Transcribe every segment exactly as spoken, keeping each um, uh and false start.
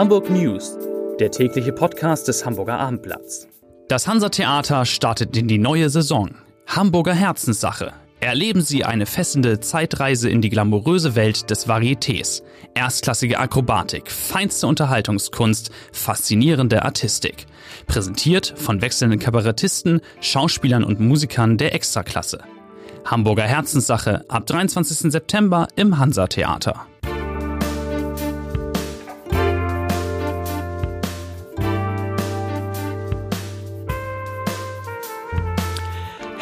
Hamburg News, der tägliche Podcast des Hamburger Abendblatts. Das Hansa-Theater startet in die neue Saison. Hamburger Herzenssache. Erleben Sie eine fesselnde Zeitreise in die glamouröse Welt des Varietés. Erstklassige Akrobatik, feinste Unterhaltungskunst, faszinierende Artistik. Präsentiert von wechselnden Kabarettisten, Schauspielern und Musikern der Extraklasse. Hamburger Herzenssache ab dreiundzwanzigsten September im Hansa-Theater.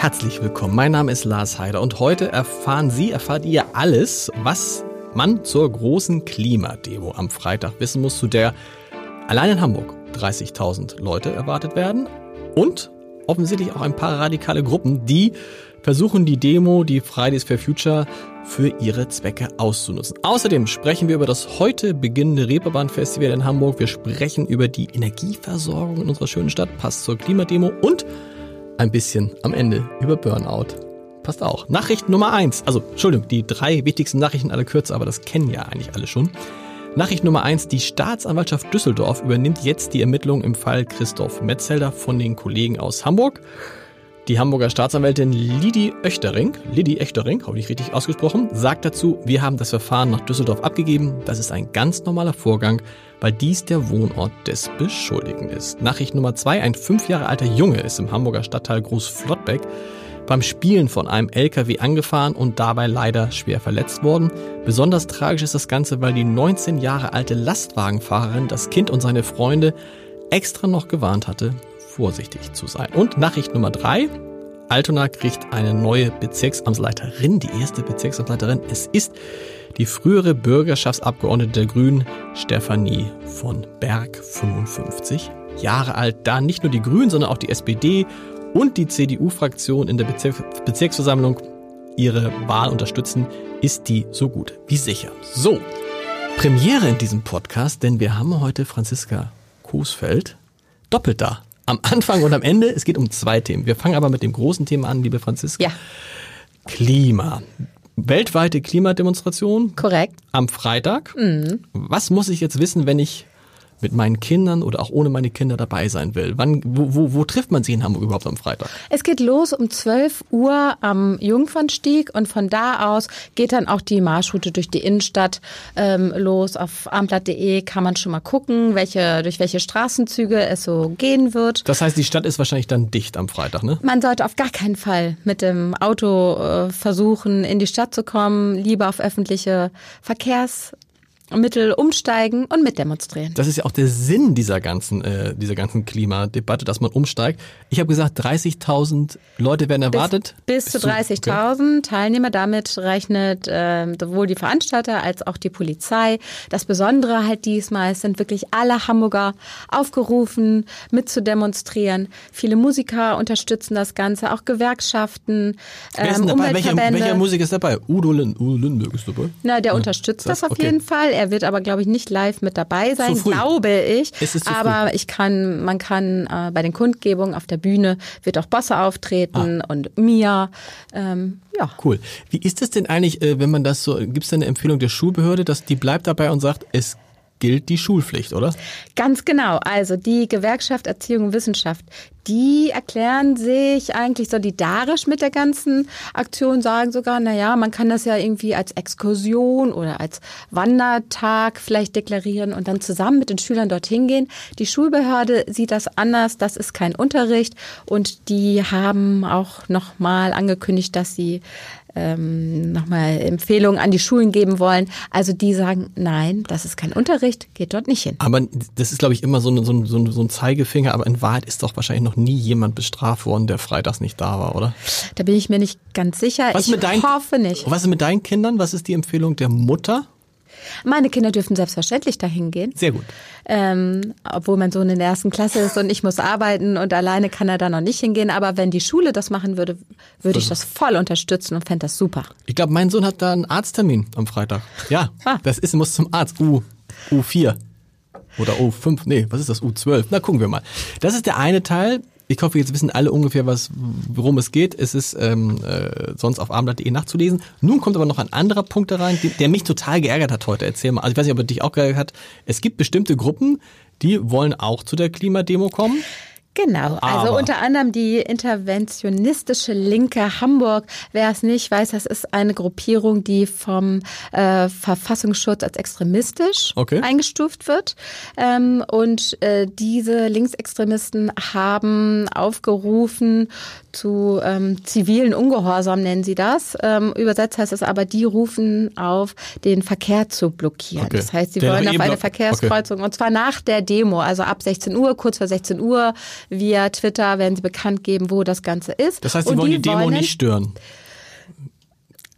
Herzlich willkommen, mein Name ist Lars Heider und heute erfahren Sie, erfahrt ihr alles, was man zur großen Klimademo am Freitag wissen muss, zu der allein in Hamburg dreißigtausend Leute erwartet werden und offensichtlich auch ein paar radikale Gruppen, die versuchen, die Demo, die Fridays for Future, für ihre Zwecke auszunutzen. Außerdem sprechen wir über das heute beginnende Reeperbahn-Festival in Hamburg. Wir sprechen über die Energieversorgung in unserer schönen Stadt, passt zur Klimademo und ein bisschen am Ende über Burnout. Passt auch. Nachricht Nummer eins. Also, Entschuldigung, die drei wichtigsten Nachrichten alle kürzer, aber das kennen ja eigentlich alle schon. Nachricht Nummer eins. Die Staatsanwaltschaft Düsseldorf übernimmt jetzt die Ermittlungen im Fall Christoph Metzelder von den Kollegen aus Hamburg. Die Hamburger Staatsanwältin Lidi Öchtering, Lidi Öchtering, habe ich richtig ausgesprochen, sagt dazu, wir haben das Verfahren nach Düsseldorf abgegeben. Das ist ein ganz normaler Vorgang, weil dies der Wohnort des Beschuldigten ist. Nachricht Nummer zwei, ein fünf Jahre alter Junge ist im Hamburger Stadtteil Großflottbeck beim Spielen von einem L K W angefahren und dabei leider schwer verletzt worden. Besonders tragisch ist das Ganze, weil die neunzehn Jahre alte Lastwagenfahrerin das Kind und seine Freunde extra noch gewarnt hatte, vorsichtig zu sein. Und Nachricht Nummer drei, Altona kriegt eine neue Bezirksamtsleiterin, die erste Bezirksamtsleiterin. Es ist die frühere Bürgerschaftsabgeordnete der Grünen, Stefanie von Berg, fünfundfünfzig Jahre alt. Da nicht nur die Grünen, sondern auch die S P D und die C D U-Fraktion in der Bezirk- Bezirksversammlung ihre Wahl unterstützen, ist die so gut wie sicher. So, Premiere in diesem Podcast, denn wir haben heute Franziska Kusefeld doppelt da. Am Anfang und am Ende, es geht um zwei Themen. Wir fangen aber mit dem großen Thema an, liebe Franziska. Ja. Klima. Weltweite Klimademonstration. Korrekt. Am Freitag. Mhm. Was muss ich jetzt wissen, wenn ich mit meinen Kindern oder auch ohne meine Kinder dabei sein will? Wann, wo, wo, wo trifft man sich in Hamburg überhaupt am Freitag? Es geht los um zwölf Uhr am Jungfernstieg und von da aus geht dann auch die Marschroute durch die Innenstadt ähm, los. Auf abendblatt punkt de kann man schon mal gucken, welche, durch welche Straßenzüge es so gehen wird. Das heißt, die Stadt ist wahrscheinlich dann dicht am Freitag, ne? Man sollte auf gar keinen Fall mit dem Auto äh, versuchen, in die Stadt zu kommen, lieber auf öffentliche Verkehrs Mittel umsteigen und mitdemonstrieren. Das ist ja auch der Sinn dieser ganzen, äh, dieser ganzen Klimadebatte, dass man umsteigt. Ich habe gesagt, dreißigtausend Leute werden erwartet. Bis, bis, bis zu dreißigtausend okay. Teilnehmer. Damit rechnet äh, sowohl die Veranstalter als auch die Polizei. Das Besondere halt diesmal sind wirklich alle Hamburger aufgerufen, mitzudemonstrieren. Viele Musiker unterstützen das Ganze, auch Gewerkschaften, ähm, Wer ist dabei? Umweltverbände. Welcher, welcher Musiker ist dabei? Udo Lindenberg ist dabei. Na, der ja. unterstützt das, das auf okay. jeden Fall. Er wird aber, glaube ich, nicht live mit dabei sein, glaube ich. Es ist zu aber früh. ich kann, man kann äh, bei den Kundgebungen auf der Bühne wird auch Bosse auftreten ah. und Mia. Ähm, ja. Cool. Wie ist das denn eigentlich, äh, wenn man das so, gibt es da eine Empfehlung der Schulbehörde, dass die bleibt dabei und sagt, es gilt die Schulpflicht, oder? Ganz genau. Also die Gewerkschaft Erziehung und Wissenschaft, die erklären sich eigentlich solidarisch mit der ganzen Aktion, sagen sogar, naja, man kann das ja irgendwie als Exkursion oder als Wandertag vielleicht deklarieren und dann zusammen mit den Schülern dorthin gehen. Die Schulbehörde sieht das anders, das ist kein Unterricht und die haben auch nochmal angekündigt, dass sie Ähm, nochmal Empfehlungen an die Schulen geben wollen. Also die sagen, nein, das ist kein Unterricht, geht dort nicht hin. Aber das ist, glaube ich, immer so ein, so ein, so ein Zeigefinger, aber in Wahrheit ist doch wahrscheinlich noch nie jemand bestraft worden, der freitags nicht da war, oder? Da bin ich mir nicht ganz sicher. Was ich mit deinen, hoffe nicht. Was ist mit deinen Kindern? Was ist die Empfehlung der Mutter? Meine Kinder dürfen selbstverständlich dahin gehen. Sehr gut. Ähm, obwohl mein Sohn in der ersten Klasse ist und ich muss arbeiten und alleine kann er da noch nicht hingehen. Aber wenn die Schule das machen würde, würde ich das voll unterstützen und fände das super. Ich glaube, mein Sohn hat da einen Arzttermin am Freitag. Ja, ah. das ist, muss zum Arzt. U, U vier oder U fünf. Nee, was ist das? U zwölf. Na, gucken wir mal. Das ist der eine Teil. Ich hoffe, jetzt wissen alle ungefähr, was, worum es geht. Es ist ähm, äh, sonst auf abendblatt punkt de nachzulesen. Nun kommt aber noch ein anderer Punkt da rein, die, der mich total geärgert hat heute. Erzähl mal. Also ich weiß nicht, ob er dich auch geärgert hat. Es gibt bestimmte Gruppen, die wollen auch zu der Klimademo kommen. Genau, also aber. Unter anderem die interventionistische Linke Hamburg. Wer es nicht weiß, das ist eine Gruppierung, die vom äh, Verfassungsschutz als extremistisch okay. eingestuft wird. Ähm, und äh, diese Linksextremisten haben aufgerufen zu ähm, zivilen Ungehorsam, nennen sie das. Ähm, übersetzt heißt das aber, die rufen auf, den Verkehr zu blockieren. Okay. Das heißt, sie der wollen auf eine Verkehrskreuzung okay. und zwar nach der Demo, also ab sechzehn Uhr, kurz vor sechzehn Uhr. Via Twitter werden sie bekannt geben, wo das Ganze ist. Das heißt, sie wollen die, die Demo wollen, nicht stören.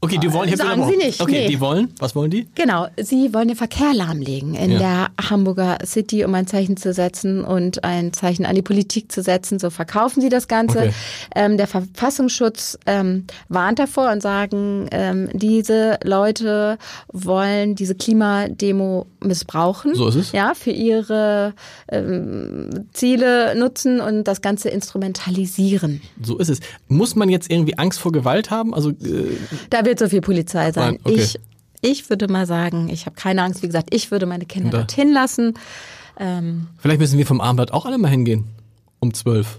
Okay, die wollen. Sagen sie nicht. Okay, nee. Die wollen. Was wollen die? Genau, sie wollen den Verkehr lahmlegen in ja. der Hamburger City, um ein Zeichen zu setzen und ein Zeichen an die Politik zu setzen. So verkaufen sie das Ganze. Okay. Ähm, der Verfassungsschutz ähm, warnt davor und sagen, ähm, diese Leute wollen diese Klimademo missbrauchen. So ist es. Ja, für ihre ähm, Ziele nutzen und das Ganze instrumentalisieren. So ist es. Muss man jetzt irgendwie Angst vor Gewalt haben? Also äh, da wird so viel Polizei sein. Okay. Ich, ich würde mal sagen, ich habe keine Angst. Wie gesagt, ich würde meine Kinder da. dorthin lassen. Ähm, Vielleicht müssen wir vom Abendblatt auch alle mal hingehen. Um zwölf.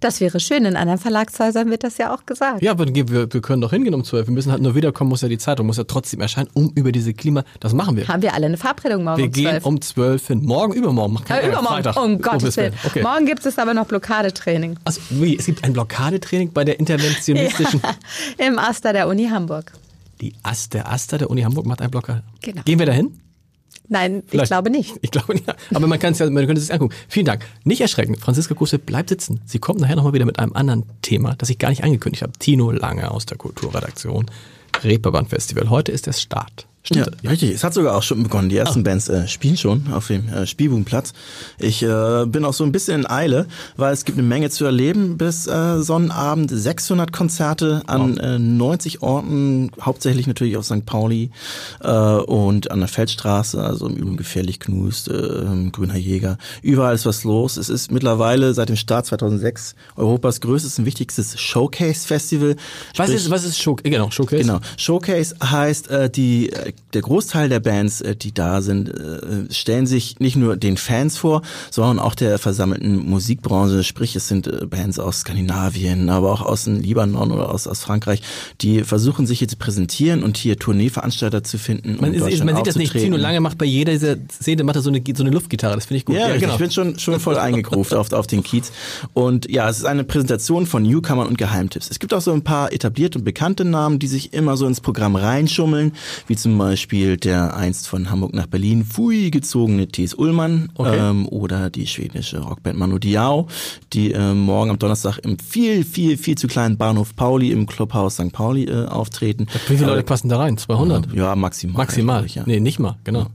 Das wäre schön. In anderen Verlagshäusern wird das ja auch gesagt. Ja, aber wir, wir können doch hingehen um zwölf. Wir müssen halt nur wiederkommen, muss ja die Zeitung, muss ja trotzdem erscheinen, um über diese Klima... Das machen wir. Haben wir alle eine Verabredung morgen wir um zwölf? Wir gehen um zwölf hin. Morgen, übermorgen. Ja, übermorgen. Freitag. Um Gottes Willen. Okay. Morgen gibt es aber noch Blockadetraining. Also wie? Es gibt ein Blockadetraining bei der interventionistischen... ja, im Aster der Uni Hamburg. Die Aster, der Aster der Uni Hamburg macht ein Blockade. Genau. Gehen wir da hin? Nein, Vielleicht. ich glaube nicht. Ich glaube nicht. Aber man kann es ja, man könnte es sich angucken. Vielen Dank. Nicht erschrecken. Franziska Kusefeld bleibt sitzen. Sie kommt nachher nochmal wieder mit einem anderen Thema, das ich gar nicht angekündigt habe. Tino Lange aus der Kulturredaktion. Reeperbahn-Festival. Heute ist der Start. Stimmt. Ja, ja, richtig. Es hat sogar auch schon begonnen. Die ersten ah. Bands äh, spielen schon auf dem äh, Spielbudenplatz. Ich äh, bin auch so ein bisschen in Eile, weil es gibt eine Menge zu erleben bis äh, Sonnenabend. sechshundert Konzerte an wow. äh, neunzig Orten, hauptsächlich natürlich auf Sankt Pauli äh, und an der Feldstraße, also im Übrigen gefährlich, Knust, äh, Grüner Jäger. Überall ist was los. Es ist mittlerweile seit dem Start zweitausendsechs Europas größtes und wichtigstes Showcase-Festival. Was Sprich, ist was ist Show- genau, Showcase? Genau. Showcase heißt, äh, die äh, der Großteil der Bands, die da sind, stellen sich nicht nur den Fans vor, sondern auch der versammelten Musikbranche. Sprich, es sind Bands aus Skandinavien, aber auch aus dem Libanon oder aus, aus Frankreich, die versuchen, sich hier zu präsentieren und hier Tourneeveranstalter zu finden. Man, um ist, Deutschland man sieht das nicht. Tino Lange macht bei jeder dieser Szene macht er so eine, so eine Luftgitarre. Das finde ich gut. Ja, ja genau. Ich bin schon, schon voll eingegruft auf, auf den Kiez. Und ja, es ist eine Präsentation von Newcomern und Geheimtipps. Es gibt auch so ein paar etablierte und bekannte Namen, die sich immer so ins Programm reinschummeln, wie zum Beispiel der einst von Hamburg nach Berlin Fui gezogene T S Ullmann okay. ähm, oder die schwedische Rockband Manu Diao, die äh, morgen am Donnerstag im viel, viel, viel zu kleinen Bahnhof Pauli im Clubhouse Sankt Pauli äh, auftreten. Wie viele äh, Leute passen da rein? zweihundert? Ja, maximal. Maximal, ja. Nee, nicht mal, genau.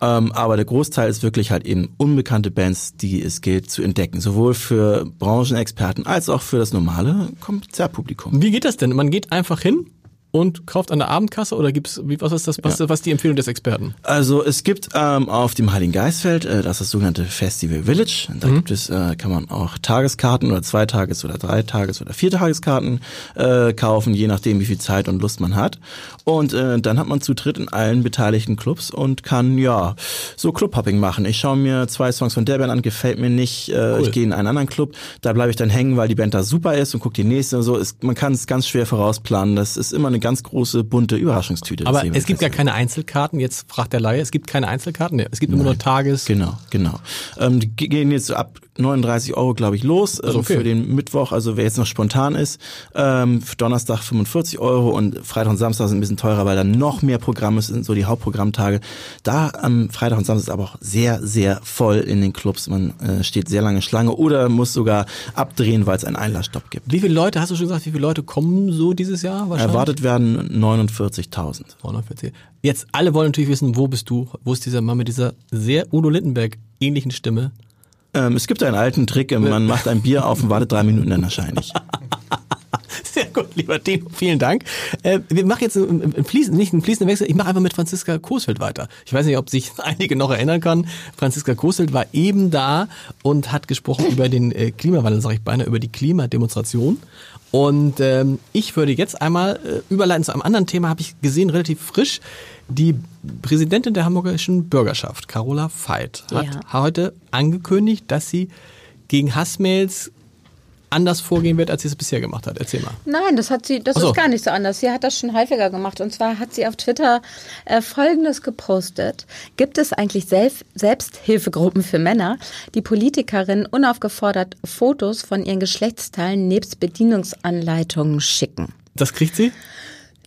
Ja. Ähm, aber der Großteil ist wirklich halt eben unbekannte Bands, die es gilt zu entdecken. Sowohl für Branchenexperten als auch für das normale Konzertpublikum. Wie geht das denn? Man geht einfach hin? Und kauft an der Abendkasse oder gibt's, was ist das, was, ja. was ist die Empfehlung des Experten? Also es gibt ähm, auf dem Heiligengeistfeld, äh, das ist das sogenannte Festival Village, da mhm. gibt es, äh, kann man auch Tageskarten oder Zweitages- oder Dreitages- oder Viertageskarten äh, kaufen, je nachdem wie viel Zeit und Lust man hat. Und äh, dann hat man Zutritt in allen beteiligten Clubs und kann ja so Clubhopping machen. Ich schaue mir zwei Songs von der Band an, gefällt mir nicht, äh, cool. ich gehe in einen anderen Club, da bleibe ich dann hängen, weil die Band da super ist und gucke die nächste und so. Ist, man kann es ganz schwer vorausplanen, das ist immer eine ganz große, bunte Überraschungstüte. Aber es gibt ja keine Einzelkarten, jetzt fragt der Laie, es gibt keine Einzelkarten, es gibt immer Nein. nur Tages... Genau, genau. Ähm, die gehen jetzt ab neununddreißig Euro, glaube ich, los also okay. für den Mittwoch, also wer jetzt noch spontan ist. Ähm, Donnerstag fünfundvierzig Euro und Freitag und Samstag sind ein bisschen teurer, weil da noch mehr Programm ist, sind so die Hauptprogrammtage. Da am Freitag und Samstag ist aber auch sehr, sehr voll in den Clubs. Man äh, steht sehr lange Schlange oder muss sogar abdrehen, weil es einen Einlassstopp gibt. Wie viele Leute, hast du schon gesagt, wie viele Leute kommen so dieses Jahr wahrscheinlich? Erwartet werden neunundvierzigtausend. neunundvierzig. Jetzt alle wollen natürlich wissen, wo bist du? Wo ist dieser Mann mit dieser sehr Udo Lindenberg ähnlichen Stimme? Ähm, es gibt einen alten Trick, man macht ein Bier auf und wartet drei Minuten, dann erscheine ich. Sehr gut, lieber Tino, vielen Dank. Äh, wir machen jetzt einen, einen fließenden, nicht einen fließenden Wechsel, ich mache einfach mit Franziska Kusefeld weiter. Ich weiß nicht, ob sich einige noch erinnern können. Franziska Kusefeld war eben da und hat gesprochen über den äh, Klimawandel, sage ich beinahe, über die Klimademonstration. Und ähm, ich würde jetzt einmal äh, überleiten zu einem anderen Thema, habe ich gesehen, relativ frisch. Die Präsidentin der Hamburgischen Bürgerschaft, Carola Veit, hat ja. heute angekündigt, dass sie gegen Hassmails anders vorgehen wird, als sie es bisher gemacht hat. Erzähl mal. Nein, das hat sie, das so. ist gar nicht so anders. Sie hat das schon häufiger gemacht. Und zwar hat sie auf Twitter äh, Folgendes gepostet. Gibt es eigentlich Self- Selbsthilfegruppen für Männer, die Politikerinnen unaufgefordert Fotos von ihren Geschlechtsteilen nebst Bedienungsanleitungen schicken? Das kriegt sie?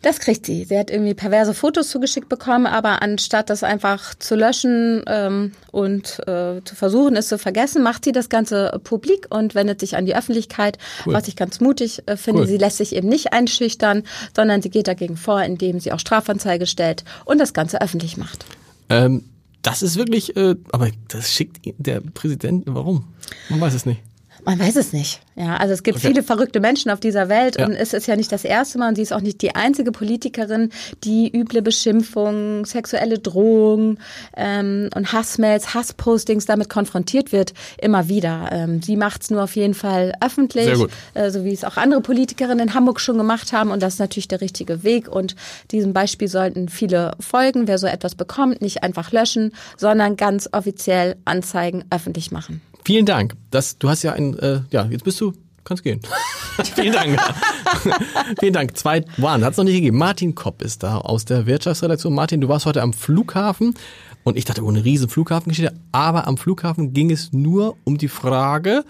Das kriegt sie. Sie hat irgendwie perverse Fotos zugeschickt bekommen, aber anstatt das einfach zu löschen ähm, und äh, zu versuchen, es zu vergessen, macht sie das Ganze publik und wendet sich an die Öffentlichkeit, cool. was ich ganz mutig äh, finde. Cool. Sie lässt sich eben nicht einschüchtern, sondern sie geht dagegen vor, indem sie auch Strafanzeige stellt und das Ganze öffentlich macht. Ähm, das ist wirklich, äh, aber das schickt der Präsident, warum? Man weiß es nicht. Man weiß es nicht. Ja, also es gibt okay. viele verrückte Menschen auf dieser Welt ja. und es ist ja nicht das erste Mal und sie ist auch nicht die einzige Politikerin, die üble Beschimpfungen, sexuelle Drohungen ähm, und Hassmails, Hasspostings damit konfrontiert wird, immer wieder. Ähm, sie macht es nur auf jeden Fall öffentlich, äh, so wie es auch andere Politikerinnen in Hamburg schon gemacht haben und das ist natürlich der richtige Weg und diesem Beispiel sollten viele folgen. Wer so etwas bekommt, nicht einfach löschen, sondern ganz offiziell anzeigen, öffentlich machen. Vielen Dank. Das, du hast ja ein, äh, ja, jetzt bist du, kannst gehen. Vielen Dank. Vielen Dank. Zwei waren, hat es noch nicht gegeben. Martin Kopp ist da aus der Wirtschaftsredaktion. Martin, du warst heute am Flughafen und ich dachte, oh, eine riesen Flughafengeschichte. Aber am Flughafen ging es nur um die Frage,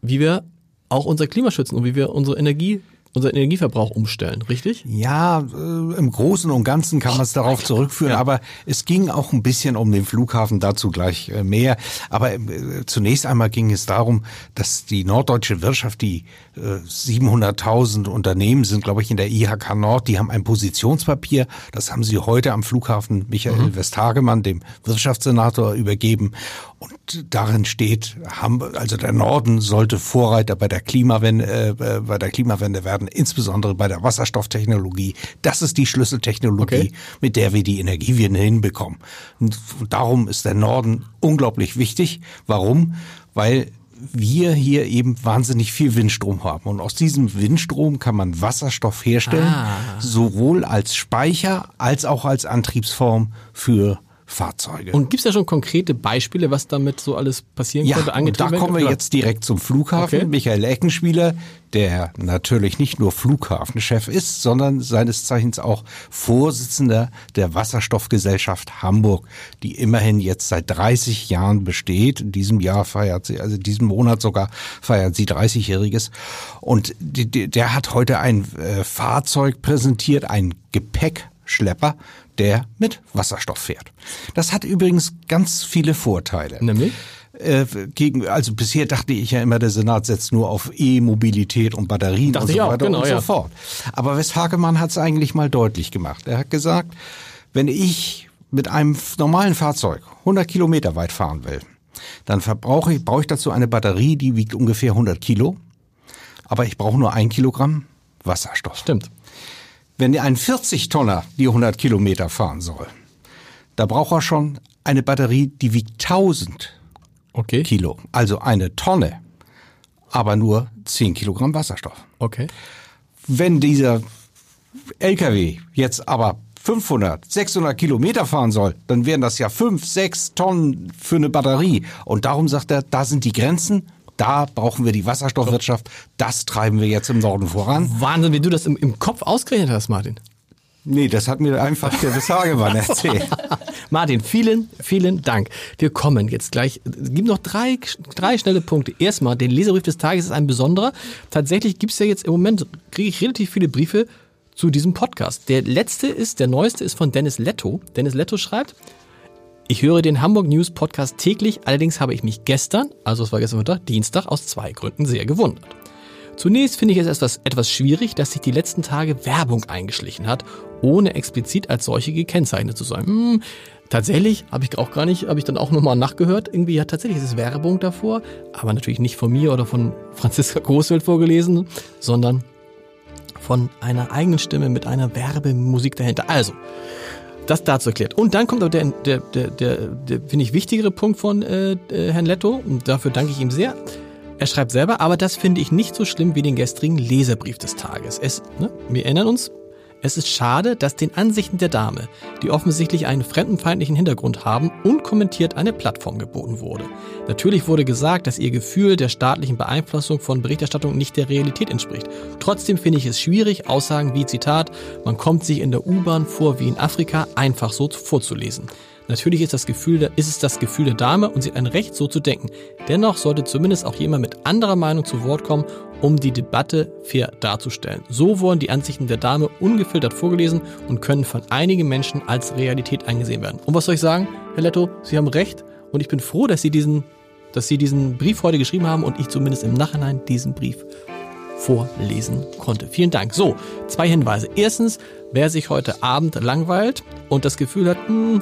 wie wir auch unser Klima schützen und wie wir unsere Energie Unser Energieverbrauch umstellen, richtig? Ja, äh, im Großen und Ganzen kann man es darauf zurückführen, ja. aber es ging auch ein bisschen um den Flughafen, dazu gleich äh, mehr. Aber äh, zunächst einmal ging es darum, dass die norddeutsche Wirtschaft, die äh, siebenhunderttausend Unternehmen sind, glaube ich, in der I H K Nord, die haben ein Positionspapier, das haben sie heute am Flughafen Michael mhm. Westhagemann, dem Wirtschaftssenator, übergeben. Und darin steht, also der Norden sollte Vorreiter bei der Klimawende, äh, bei der Klimawende werden, insbesondere bei der Wasserstofftechnologie. Das ist die Schlüsseltechnologie, okay. mit der wir die Energiewende hinbekommen. Und darum ist der Norden unglaublich wichtig. Warum? Weil wir hier eben wahnsinnig viel Windstrom haben. Und aus diesem Windstrom kann man Wasserstoff herstellen, ah. sowohl als Speicher als auch als Antriebsform für Fahrzeuge. Und gibt es da schon konkrete Beispiele, was damit so alles passieren ja, könnte? Ja, da kommen wir oder? jetzt direkt zum Flughafen. Okay. Michael Eckenspieler, der natürlich nicht nur Flughafenchef ist, sondern seines Zeichens auch Vorsitzender der Wasserstoffgesellschaft Hamburg, die immerhin jetzt seit dreißig Jahren besteht. In diesem Jahr feiert sie, also in diesem Monat sogar feiert sie dreißigjähriges. Und die, die, der hat heute ein äh, Fahrzeug präsentiert, ein Gepäckschlepper, der mit Wasserstoff fährt. Das hat übrigens ganz viele Vorteile. Nämlich? Äh, gegen, also bisher dachte ich ja immer, der Senat setzt nur auf E-Mobilität und Batterien dachte und so auch, weiter genau, und so ja. fort. Aber Westhagemann hat es eigentlich mal deutlich gemacht. Er hat gesagt, wenn ich mit einem normalen Fahrzeug hundert Kilometer weit fahren will, dann verbrauche ich, brauche ich dazu eine Batterie, die wiegt ungefähr hundert Kilo. Aber ich brauche nur ein Kilogramm Wasserstoff. Stimmt. Wenn ein vierzig Tonner die hundert Kilometer fahren soll, da braucht er schon eine Batterie, die wiegt tausend okay. Kilo. Also eine Tonne, aber nur zehn Kilogramm Wasserstoff. Okay. Wenn dieser L K W jetzt aber fünfhundert, sechshundert Kilometer fahren soll, dann wären das ja fünf, sechs Tonnen für eine Batterie. Und darum sagt er, da sind die Grenzen. Da brauchen wir die Wasserstoffwirtschaft. Das treiben wir jetzt im Norden voran. Wahnsinn, wie du das im, im Kopf ausgerechnet hast, Martin. Nee, das hat mir einfach der Westhagemann erzählt. Martin, vielen, vielen Dank. Wir kommen jetzt gleich. Es gibt noch drei, drei schnelle Punkte. Erstmal, den Leserbrief des Tages ist ein besonderer. Tatsächlich gibt es ja jetzt im Moment, kriege ich relativ viele Briefe zu diesem Podcast. Der letzte ist, der neueste ist von Dennis Letto. Dennis Letto schreibt: Ich höre den Hamburg News Podcast täglich, allerdings habe ich mich gestern, also es war gestern Mittag, Dienstag, aus zwei Gründen sehr gewundert. Zunächst finde ich es etwas, etwas schwierig, dass sich die letzten Tage Werbung eingeschlichen hat, ohne explizit als solche gekennzeichnet zu sein. Hm, tatsächlich, habe ich auch gar nicht, habe ich dann auch nochmal nachgehört, irgendwie ja tatsächlich ist es Werbung davor, aber natürlich nicht von mir oder von Franziska Kusefeld vorgelesen, sondern von einer eigenen Stimme mit einer Werbemusik dahinter. Also, das dazu erklärt. Und dann kommt aber der, der, der, der, der finde ich, wichtigere Punkt von äh, Herrn Letto. Und dafür danke ich ihm sehr. Er schreibt selber, aber das finde ich nicht so schlimm wie den gestrigen Leserbrief des Tages. Es, ne, wir erinnern uns, es ist schade, dass den Ansichten der Dame, die offensichtlich einen fremdenfeindlichen Hintergrund haben, unkommentiert eine Plattform geboten wurde. Natürlich wurde gesagt, dass ihr Gefühl der staatlichen Beeinflussung von Berichterstattung nicht der Realität entspricht. Trotzdem finde ich es schwierig, Aussagen wie, Zitat, man kommt sich in der U-Bahn vor wie in Afrika, einfach so vorzulesen. Natürlich ist, das Gefühl, ist es das Gefühl der Dame und sie hat ein Recht, so zu denken. Dennoch sollte zumindest auch jemand mit anderer Meinung zu Wort kommen, um die Debatte fair darzustellen. So wurden die Ansichten der Dame ungefiltert vorgelesen und können von einigen Menschen als Realität angesehen werden. Und was soll ich sagen, Herr Letto, Sie haben recht und ich bin froh, dass Sie diesen, dass Sie diesen Brief heute geschrieben haben und ich zumindest im Nachhinein diesen Brief vorlesen konnte. Vielen Dank. So, zwei Hinweise. Erstens, wer sich heute Abend langweilt und das Gefühl hat, mh,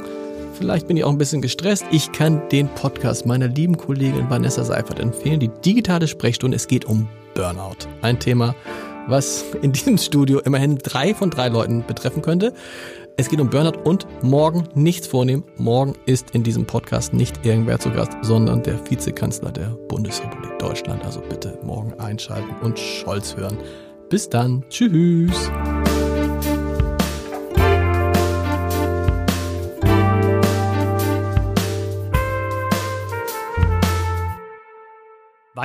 vielleicht bin ich auch ein bisschen gestresst. Ich kann den Podcast meiner lieben Kollegin Vanessa Seifert empfehlen, die digitale Sprechstunde. Es geht um Burnout. Ein Thema, was in diesem Studio immerhin drei von drei Leuten betreffen könnte. Es geht um Burnout und morgen nichts vornehmen. Morgen ist in diesem Podcast nicht irgendwer zu Gast, sondern der Vizekanzler der Bundesrepublik Deutschland. Also bitte morgen einschalten und Scholz hören. Bis dann. Tschüss.